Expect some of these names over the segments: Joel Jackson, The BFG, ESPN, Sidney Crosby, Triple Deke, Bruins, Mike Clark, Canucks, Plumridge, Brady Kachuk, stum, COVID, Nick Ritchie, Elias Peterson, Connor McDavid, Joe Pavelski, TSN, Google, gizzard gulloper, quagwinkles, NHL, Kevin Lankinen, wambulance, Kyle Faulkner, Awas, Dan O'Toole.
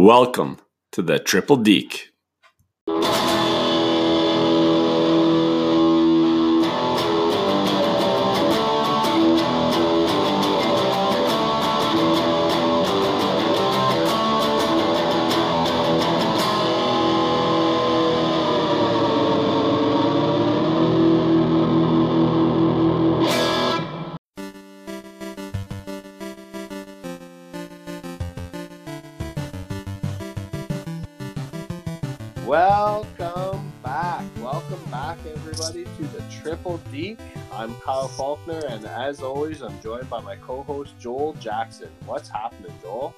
Welcome to the Triple Deke. Welcome back everybody to the Triple Deke. I'm Kyle Faulkner, and as always I'm joined by my co-host Joel Jackson. What's happening, Joel?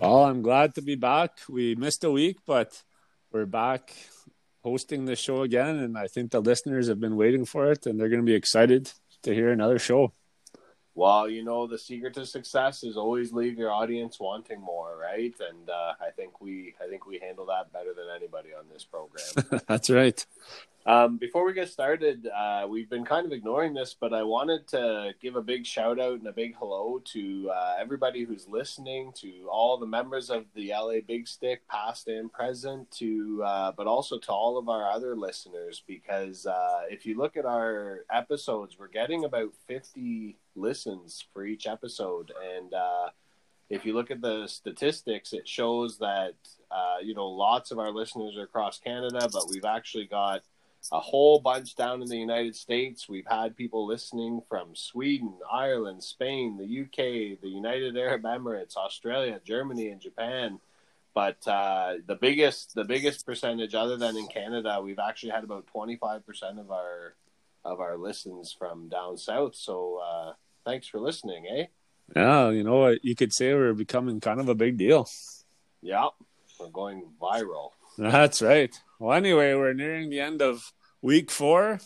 Well, I'm glad to be back. We missed a week, but we're back hosting the show again, and I think the listeners have been waiting for it, and they're going to be excited to hear another show. Well, you know, the secret to success is always leave your audience wanting more, right? And I think we handle that better than anybody on this program. That's right. Before we get started, we've been kind of ignoring this, but I wanted to give a big shout out and a big hello to everybody who's listening, to all the members of the LA Big Stick, past and present, but also to all of our other listeners, because if you look at our episodes, we're getting about 50 listens for each episode, and if you look at the statistics, it shows that lots of our listeners are across Canada, but we've actually got a whole bunch down in the United States. We've had people listening from Sweden, Ireland, Spain, the UK, the United Arab Emirates, Australia, Germany, and Japan. But the biggest percentage, other than in Canada, we've actually had about 25% of our listens from down south. So thanks for listening, eh? Yeah, you know, you could say we're becoming kind of a big deal. Yeah, we're going viral. That's right. Well, anyway, we're nearing the end of week 4,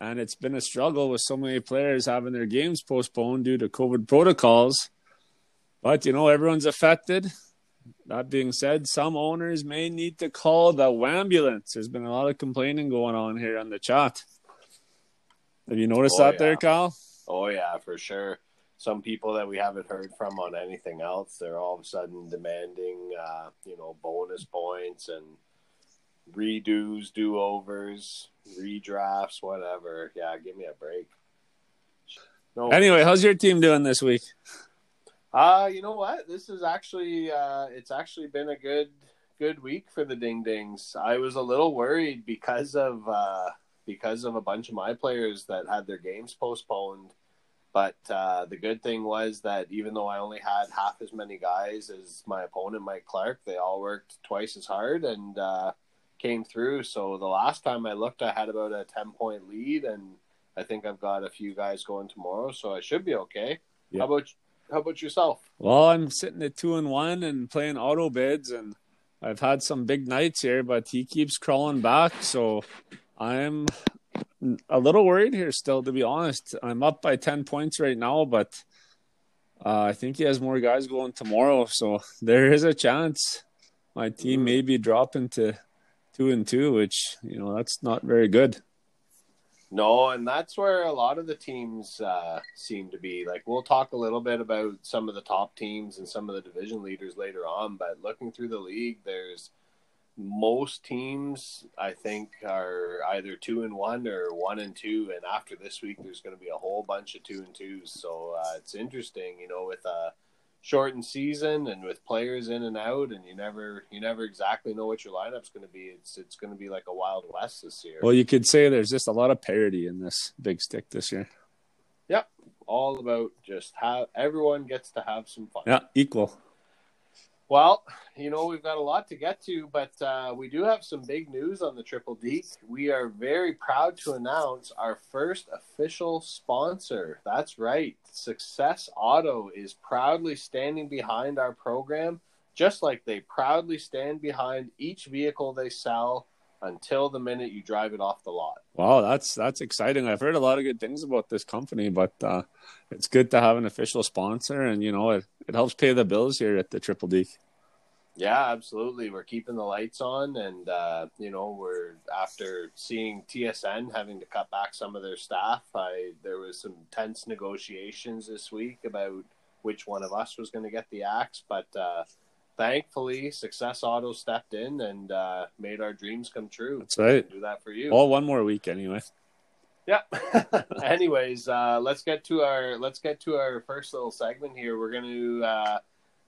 and it's been a struggle with so many players having their games postponed due to COVID protocols. But, you know, everyone's affected. That being said, some owners may need to call the wambulance. There's been a lot of complaining going on here on the chat. Have you noticed there, Kyle? Oh, yeah, for sure. Some people that we haven't heard from on anything else, they're all of a sudden demanding, bonus points and redos, do-overs, redrafts, whatever. Yeah, give me a break. No. Anyway, how's your team doing this week? You know what? This is actually it's actually been a good week for the Ding Dings. I was a little worried because of a bunch of my players that had their games postponed. But the good thing was that even though I only had half as many guys as my opponent, Mike Clark, they all worked twice as hard and came through. So the last time I looked, I had about a 10-point lead, and I think I've got a few guys going tomorrow, so I should be okay. Yeah. How about yourself? Well, I'm sitting at 2-1 and playing auto bids, and I've had some big nights here, but he keeps crawling back, so I'm a little worried here still, to be honest. I'm up by 10 points right now, but I think he has more guys going tomorrow. So there is a chance my team may be dropping to 2-2, which, you know, that's not very good. No, and that's where a lot of the teams seem to be. Like, we'll talk a little bit about some of the top teams and some of the division leaders later on, but looking through the league, there's most teams, I think, are either 2-1 or 1-2, and after this week, there's going to be a whole bunch of 2-2s. So it's interesting, you know, with a shortened season and with players in and out, and you never exactly know what your lineup's going to be. It's going to be like a Wild West this year. Well, you could say there's just a lot of parity in this Big Stick this year. Yep, all about just how everyone gets to have some fun. Yeah, equal. Well, you know, we've got a lot to get to, but we do have some big news on the Triple Deke. We are very proud to announce our first official sponsor. That's right. Success Auto is proudly standing behind our program, just like they proudly stand behind each vehicle they sell until the minute you drive it off the lot. Wow, that's exciting. I've heard a lot of good things about this company, but it's good to have an official sponsor, and, you know, it helps pay the bills here at the Triple Deke. Yeah, absolutely. We're keeping the lights on, and, we're after seeing TSN having to cut back some of their staff, there was some tense negotiations this week about which one of us was going to get the axe, but thankfully, Success Auto stepped in and made our dreams come true. That's right. Do that for you. Well, one more week anyway. Yeah. Anyways, let's get to our first little segment here. We're going to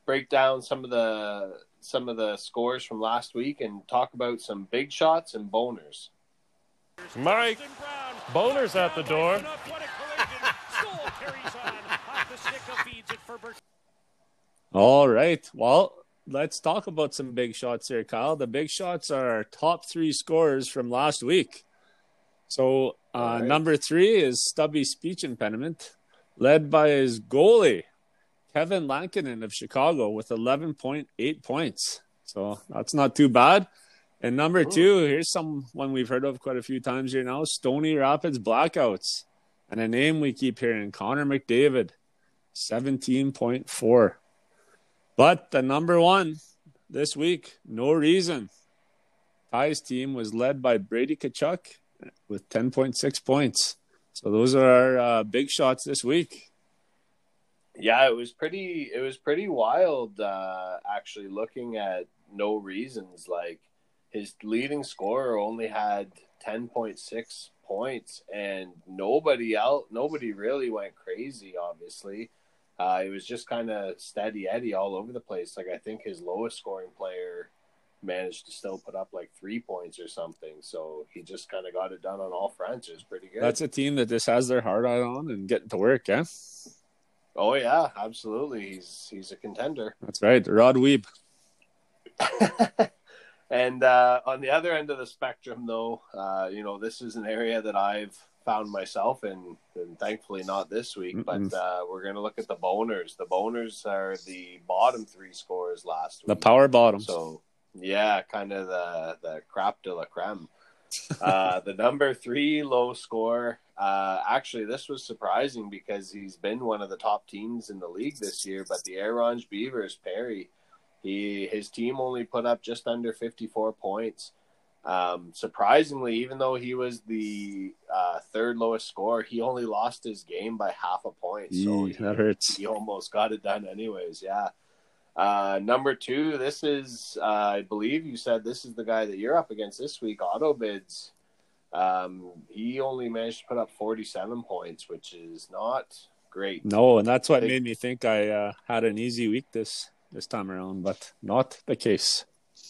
break down some of the scores from last week and talk about some big shots and boners. Mike, boners at the door. All right. Well, let's talk about some big shots here, Kyle. The big shots are our top three scorers from last week. So right. Number three is Stubby Speech Impediment, led by his goalie, Kevin Lankinen of Chicago, with 11.8 points. So that's not too bad. And number two, here's someone we've heard of quite a few times here now, Stony Rapids Blackouts. And a name we keep hearing, Connor McDavid, 17.4. But the number one this week, no reason. Ty's team was led by Brady Kachuk with 10.6 points. So those are our big shots this week. Yeah, it was pretty wild, actually, looking at no reasons. Like, his leading scorer only had 10.6 points, and nobody really went crazy, obviously. It was just kind of steady Eddie all over the place. Like, I think his lowest scoring player managed to still put up like 3 points or something. So he just kind of got it done on all fronts. It was pretty good. That's a team that just has their heart out on and getting to work, eh? Oh, yeah, absolutely. He's a contender. That's right. Rod Weeb. And on the other end of the spectrum, though, this is an area that I've found myself in, and thankfully not this week, but we're going to look at the boners. The boners are the bottom three scores last week. The power bottoms. So, yeah, kind of the crap de la creme. The number three low score, actually, this was surprising because he's been one of the top teams in the league this year, but the Orange Beavers, Perry, his team only put up just under 54 points. Surprisingly, even though he was the third lowest scorer, he only lost his game by half a point. So that hurts. He almost got it done anyways, yeah. Number two, this is, I believe you said this is the guy that you're up against this week, AutoBids. He only managed to put up 47 points, which is not great. No, and that's what made me think I had an easy week this time around, but not the case.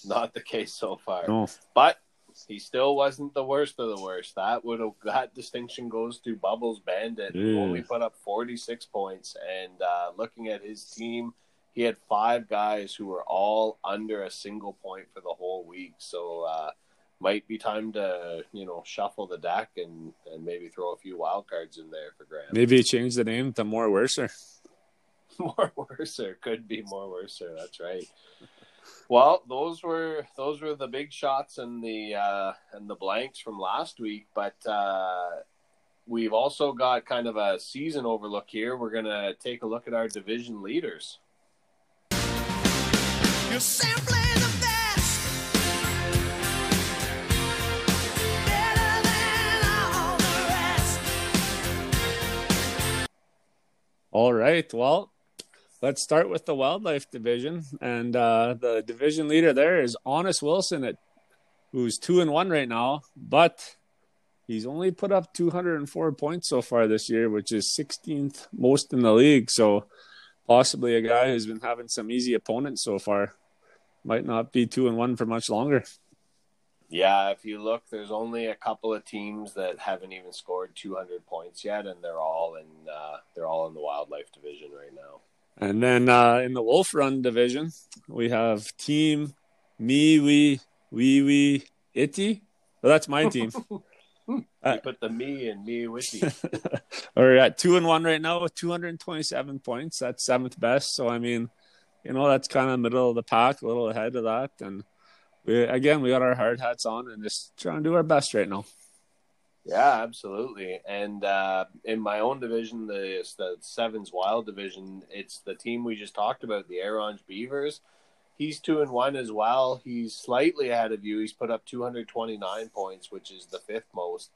Not the case so far. No. But he still wasn't the worst of the worst. That distinction goes to Bubbles Bandit, who only put up 46 points. And looking at his team, he had five guys who were all under a single point for the whole week. So might be time to shuffle the deck and maybe throw a few wild cards in there for Graham. Maybe change the name to More Worser. More Worser. Could be More Worser. That's right. Well, those were the big shots and the blanks from last week, but we've also got kind of a season overlook here. We're gonna take a look at our division leaders. You're simply the best. Better than all the rest. All right. Well, let's start with the wildlife division, and the division leader there is Honest Wilson, who's 2-1 right now, but he's only put up 204 points so far this year, which is 16th most in the league. So possibly a guy who's been having some easy opponents so far might not be 2-1 for much longer. Yeah, if you look, there's only a couple of teams that haven't even scored 200 points yet, and they're all in the wildlife division right now. And then in the Wolf Run division, we have Team Miwi Wiwi Itty. Well, that's my team. You put the me in me with you. We're at 2-1 right now with 227 points. That's seventh best. So, I mean, that's kind of middle of the pack, a little ahead of that. And we got our hard hats on and just trying to do our best right now. Yeah, absolutely. And in my own division, the Sevens Wild division, it's the team we just talked about, the Orange Beavers. He's 2-1 as well. He's slightly ahead of you. He's put up 229 points, which is the fifth most,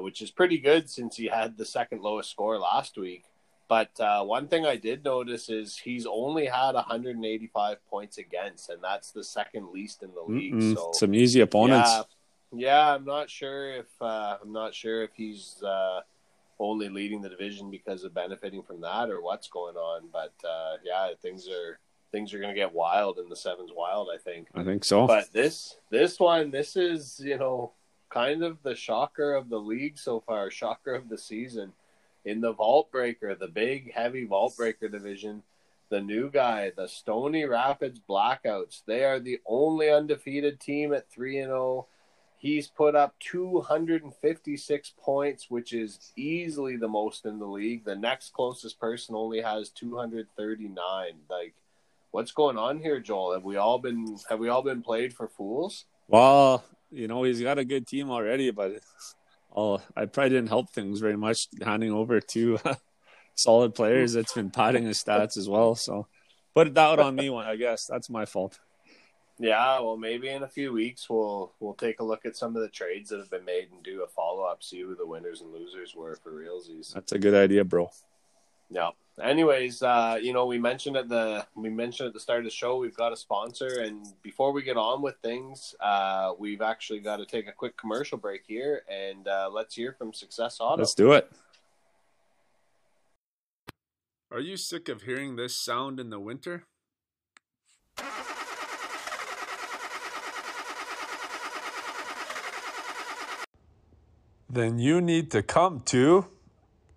which is pretty good since he had the second lowest score last week. But one thing I did notice is he's only had 185 points against, and that's the second least in the league. Mm-mm. So some easy opponents. Yeah, I'm not sure if he's only leading the division because of benefiting from that or what's going on. But yeah, things are going to get wild in the Sevens Wild. I think so. But this one is, you know, kind of the shocker of the league so far, shocker of the season. In the Vault Breaker, the big, heavy Vault Breaker division, the new guy, the Stony Rapids Blackouts, they are the only undefeated team at 3-0. He's put up 256 points, which is easily the most in the league. The next closest person only has 239. Like, what's going on here, Joel? Have we all been played for fools? Well, you know, he's got a good team already, but... Oh, I probably didn't help things very much handing over to solid players that's been padding his stats as well. So put it out on me, I guess. That's my fault. Yeah, well, maybe in a few weeks we'll take a look at some of the trades that have been made and do a follow-up, see who the winners and losers were for realsies. That's a good idea, bro. Yeah. Anyways, you know, we mentioned at the start of the show we've got a sponsor, and before we get on with things, we've actually got to take a quick commercial break here, and let's hear from Success Auto. Let's do it. Are you sick of hearing this sound in the winter? Then you need to come to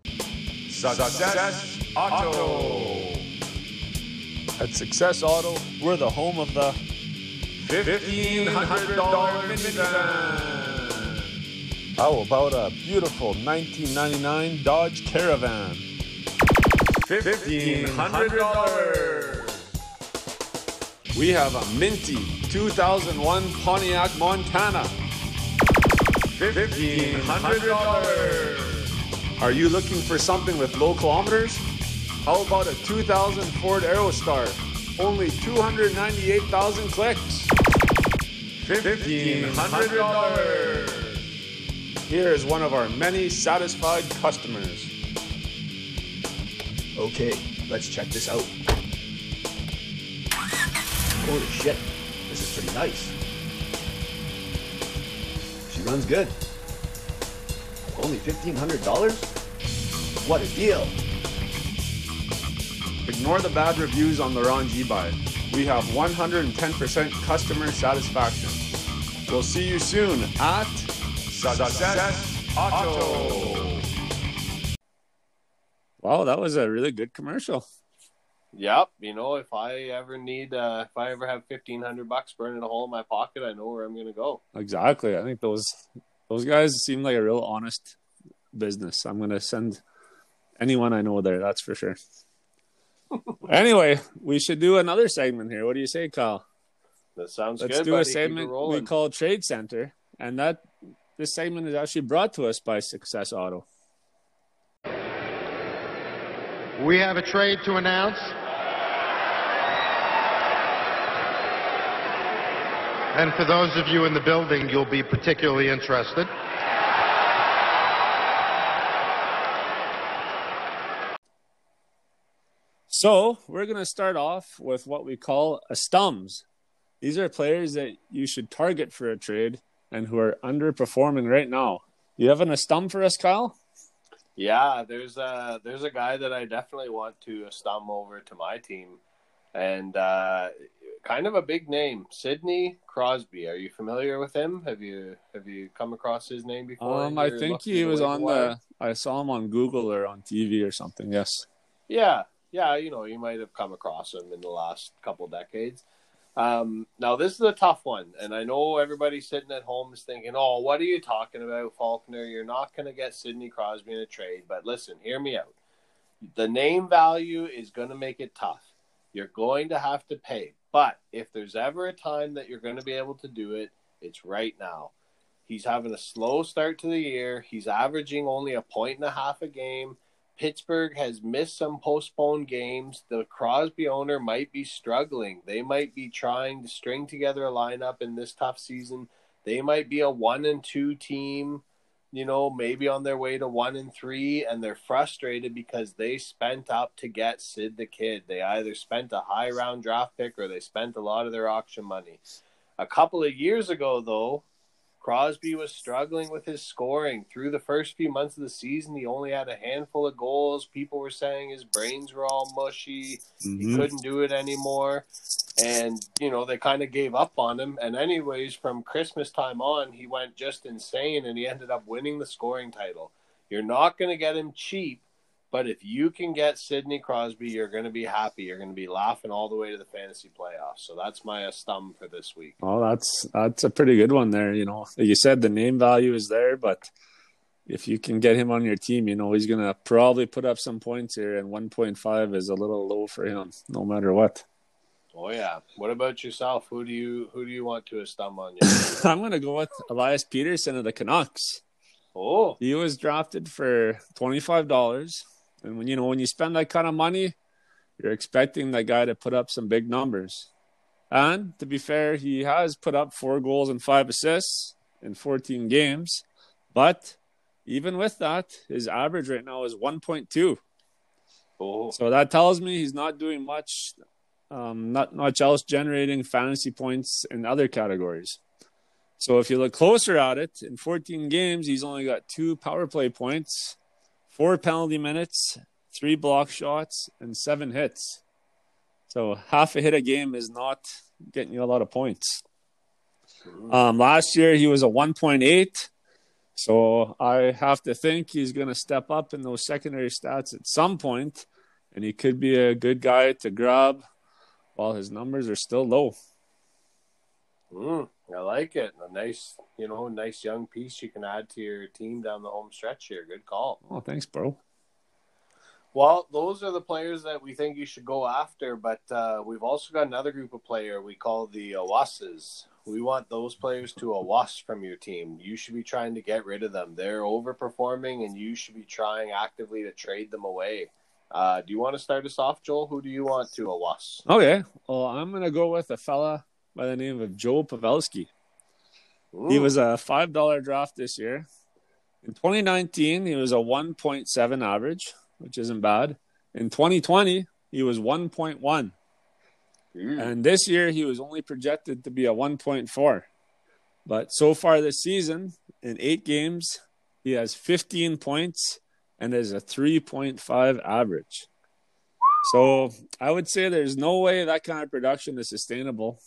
Success Auto. At Success Auto, we're the home of the $1,500 minivan. How about a beautiful 1999 Dodge Caravan? $1,500. We have a minty 2001 Pontiac Montana. $1,500. Are you looking for something with low kilometers? How about a 2000 Ford Aerostar? Only 298,000 clicks. $1,500. Here is one of our many satisfied customers. Okay, let's check this out. Holy shit, this is pretty nice. She runs good. Only $1,500? What a deal! Ignore the bad reviews on the Ron G buy. We have 110% customer satisfaction. We'll see you soon at Success Auto. Wow, that was a really good commercial. Yep, you know, if I ever have $1,500 burning a hole in my pocket, I know where I'm going to go. Exactly. I think those guys seem like a real honest business. I'm going to send anyone I know there, that's for sure. Anyway, we should do another segment here. What do you say, Kyle? That sounds good, buddy. Let's do a segment we call Trade Center, and this segment is actually brought to us by Success Auto. We have a trade to announce. And for those of you in the building, you'll be particularly interested. So we're going to start off with what we call a stums. These are players that you should target for a trade and who are underperforming right now. You having a stum for us, Kyle? Yeah, there's a guy that I definitely want to stum over to my team. And kind of a big name, Sidney Crosby. Are you familiar with him? Have you come across his name before? I think he was on the. I saw him on Google or on TV or something. Yes. Yeah. You know, you might have come across him in the last couple decades. Now this is a tough one, and I know everybody sitting at home is thinking, "Oh, what are you talking about, Faulkner? You're not going to get Sidney Crosby in a trade." But listen, hear me out. The name value is going to make it tough. You're going to have to pay. But if there's ever a time that you're going to be able to do it, it's right now. He's having a slow start to the year. He's averaging only 1.5 points a game. Pittsburgh has missed some postponed games. The Crosby owner might be struggling. They might be trying to string together a lineup in this tough season. They might be a 1-2 team. you know, maybe on their way to 1-3, and they're frustrated because they spent up to get Sid the Kid. They either spent a high round draft pick or they spent a lot of their auction money. A couple of years ago, though, Crosby was struggling with his scoring. Through the first few months of the season, he only had a handful of goals. People were saying his brains were all mushy. Mm-hmm. He couldn't do it anymore. And, you know, they kind of gave up on him. And anyways, from Christmas time on, he went just insane, and he ended up winning the scoring title. You're not going to get him cheap, but if you can get Sidney Crosby, you're going to be happy. You're going to be laughing all the way to the fantasy playoffs. So that's my stum for this week. Oh, that's a pretty good one there. You know, like you said, the name value is there, but if you can get him on your team, you know, he's going to probably put up some points here, and 1.5 is a little low for him, no matter what. Oh, yeah. What about yourself? Who do you want to stum on you? I'm going to go with Elias Peterson of the Canucks. Oh, he was drafted for $25. And when you spend that kind of money, you're expecting that guy to put up some big numbers. And to be fair, he has put up 4 goals and 5 assists in 14 games. But even with that, his average right now is 1.2. Oh. So that tells me he's not doing much, not much else generating fantasy points in other categories. So if you look closer at it, in 14 games, he's only got 2 power play points. 4 penalty minutes, 3 block shots, and 7 hits. So half a hit a game is not getting you a lot of points. Last year, he was a 1.8. So I have to think he's going to step up in those secondary stats at some point, and he could be a good guy to grab while his numbers are still low. I like it. A nice young piece you can add to your team down the home stretch here. Good call. Oh, thanks, bro. Well, those are the players that we think you should go after, but we've also got another group of player we call the Awasses. We want those players to Awas from your team. You should be trying to get rid of them. They're overperforming, and you should be trying actively to trade them away. Do you want to start us off, Joel? Who do you want to Awas? Okay. Well, I'm going to go with a fella by the name of Joe Pavelski. Ooh. He was a $5 draft this year. In 2019, he was a 1.7 average, which isn't bad. In 2020, he was 1.1. And this year, he was only projected to be a 1.4. But so far this season, in 8 games, he has 15 points and is a 3.5 average. So I would say there's no way that kind of production is sustainable.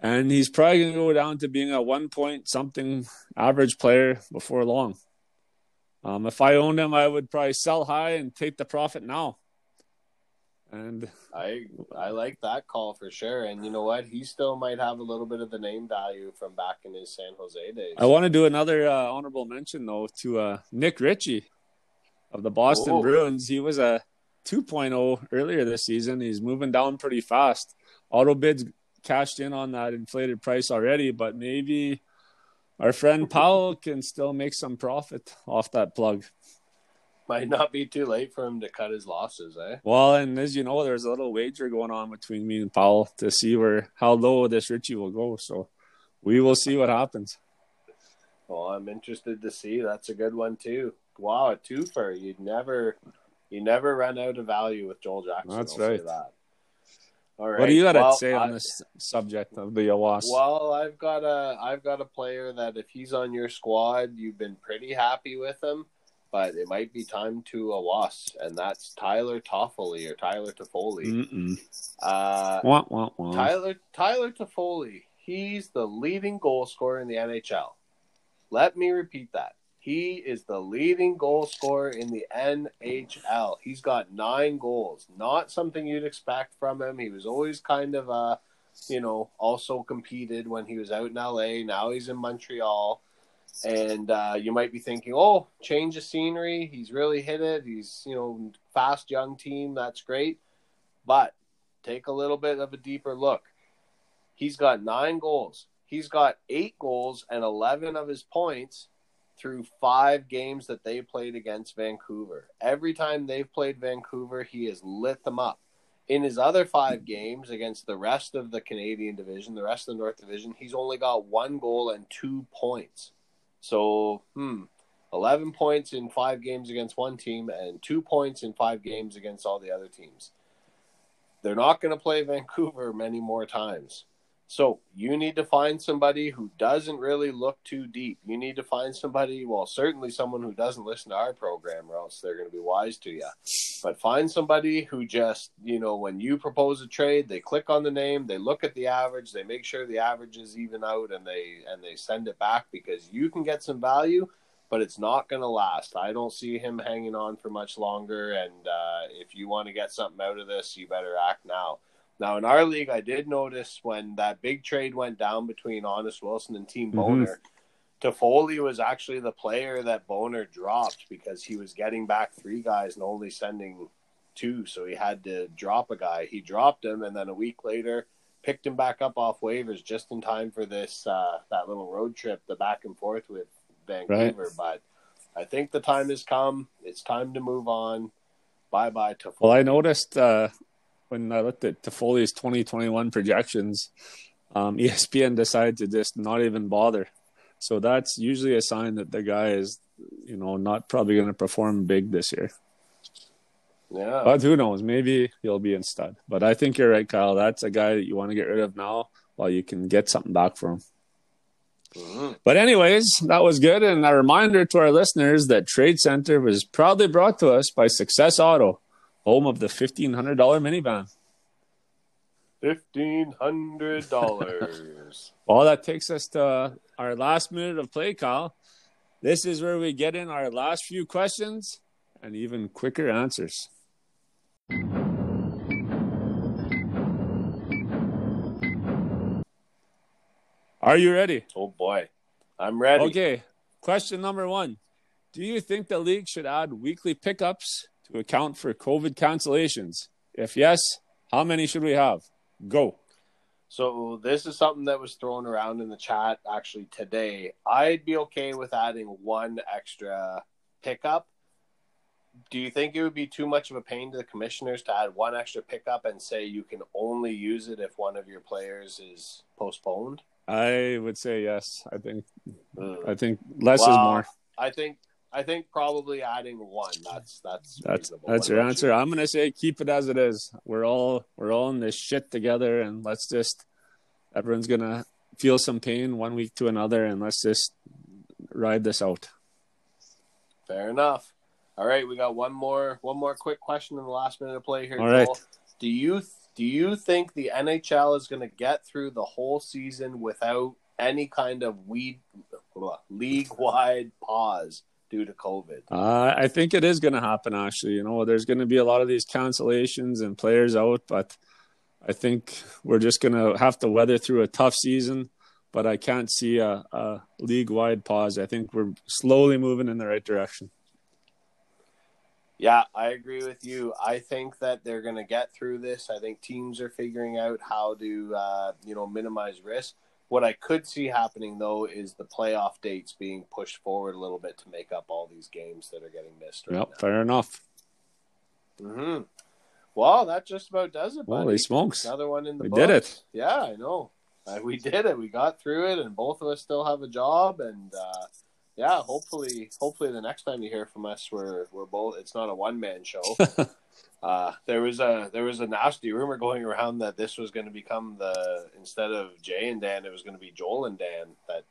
And he's probably going to go down to being a 1-point-something average player before long. If I owned him, I would probably sell high and take the profit now. And I like that call for sure. And you know what? He still might have a little bit of the name value from back in his San Jose days. I want to do another honorable mention, though, to Nick Ritchie of the Boston Bruins. He was a 2.0 earlier this season. He's moving down pretty fast. AutoBid's cashed in on that inflated price already, but maybe our friend Powell can still make some profit off that plug. Might not be too late for him to cut his losses, eh? Well, and as you know, there's a little wager going on between me and Powell to see how low this Richie will go. So we will see what happens. Well, I'm interested to see. That's a good one too. Wow, a twofer. You never run out of value with Joel Jackson. That's right. All right. What do you got to say on this subject of the Awas? Well, I've got a player that if he's on your squad, you've been pretty happy with him, but it might be time to Awas, and that's Tyler Toffoli or Tyler Toffoli. Wah, wah, wah. Tyler Toffoli. He's the leading goal scorer in the NHL. Let me repeat that. He is the leading goal scorer in the NHL. He's got 9 goals. Not something you'd expect from him. He was always kind of, also competed when he was out in LA. Now he's in Montreal. And you might be thinking, oh, change of scenery. He's really hit it. He's, fast, young team. That's great. But take a little bit of a deeper look. He's got 9 goals. He's got 8 goals and 11 of his points through 5 games that they played against Vancouver. Every time they've played Vancouver, he has lit them up. In his other 5 games against the rest of the Canadian division, the rest of the North division, he's only got 1 goal and 2 points. So, 11 points in 5 games against one team and 2 points in 5 games against all the other teams. They're not going to play Vancouver many more times. So you need to find somebody who doesn't really look too deep. You need to find somebody, well, certainly someone who doesn't listen to our program, or else they're going to be wise to you. But find somebody who just, you know, when you propose a trade, they click on the name, they look at the average, they make sure the average is even out, and they send it back, because you can get some value, but it's not going to last. I don't see him hanging on for much longer, and if you want to get something out of this, you better act now. Now, in our league, I did notice when that big trade went down between Honest Wilson and Team Boner, Toffoli was actually the player that Boner dropped, because he was getting back 3 guys and only sending 2, so he had to drop a guy. He dropped him, and then a week later, picked him back up off waivers just in time for this that little road trip, the back and forth with Vancouver. Right. But I think the time has come. It's time to move on. Bye-bye, Toffoli. Well, I noticed... when I looked at Toffoli's 2021 projections, ESPN decided to just not even bother. So that's usually a sign that the guy is, you know, not probably going to perform big this year. Yeah. But who knows? Maybe he'll be in stud. But I think you're right, Kyle. That's a guy that you want to get rid of now while you can get something back for him. Mm-hmm. But anyways, that was good. And a reminder to our listeners that Trade Center was proudly brought to us by Success Auto, home of the $1,500 minivan. $1,500. Well, that takes us to our last minute of play, Kyle. This is where we get in our last few questions and even quicker answers. Are you ready? Oh, boy. I'm ready. Okay. Question number 1. Do you think the league should add weekly pickups to account for COVID cancellations? If yes, how many should we have? Go. So this is something that was thrown around in the chat actually today. I'd be okay with adding 1 extra pickup. Do you think it would be too much of a pain to the commissioners to add 1 extra pickup and say you can only use it if one of your players is postponed? I would say yes. I think less is more. I think probably adding 1. That's reasonable. That's your answer. I'm gonna say keep it as it is. We're all in this shit together, and let's just, everyone's gonna feel some pain one week to another, and let's just ride this out. Fair enough. All right, we got one more quick question in the last minute of play here. All right. Joel. Do you think the NHL is gonna get through the whole season without any kind of league-wide pause due to COVID? I think it is going to happen, actually. You know, there's going to be a lot of these cancellations and players out, but I think we're just going to have to weather through a tough season, but I can't see a league-wide pause. I think we're slowly moving in the right direction. Yeah, I agree with you. I think that they're going to get through this. I think teams are figuring out how to, minimize risk. What I could see happening, though, is the playoff dates being pushed forward a little bit to make up all these games that are getting missed right now. Fair enough. Mm-hmm. Well, that just about does it, buddy. Holy smokes. Another one in the books. We did it. Yeah, I know. We did it. We got through it, and both of us still have a job. And, hopefully the next time you hear from us, we're both – it's not a one-man show. There was a nasty rumor going around that this was going to become instead of Jay and Dan, it was going to be Joel and Dan, that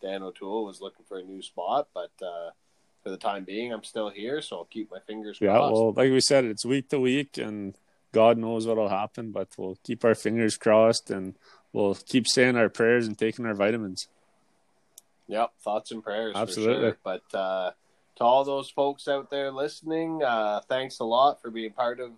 Dan O'Toole was looking for a new spot. But for the time being, I'm still here, so I'll keep my fingers crossed. Yeah, well, like we said, it's week to week, and God knows what will happen, but we'll keep our fingers crossed, and we'll keep saying our prayers and taking our vitamins. Yep, thoughts and prayers. Absolutely. For sure. But to all those folks out there listening, thanks a lot for being part of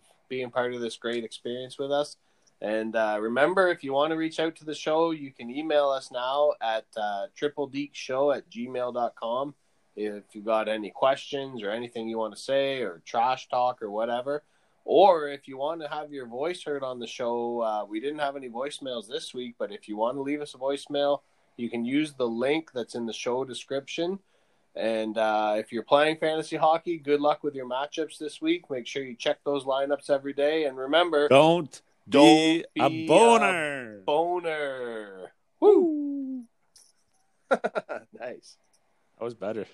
this great experience with us. And remember, if you want to reach out to the show, you can email us now at tripledeakshow@gmail.com. If you've got any questions or anything you want to say, or trash talk or whatever, or if you want to have your voice heard on the show, we didn't have any voicemails this week, but if you want to leave us a voicemail, you can use the link that's in the show description. And if you're playing fantasy hockey, good luck with your matchups this week. Make sure you check those lineups every day. And remember, don't be a boner. Woo! Nice. That was better.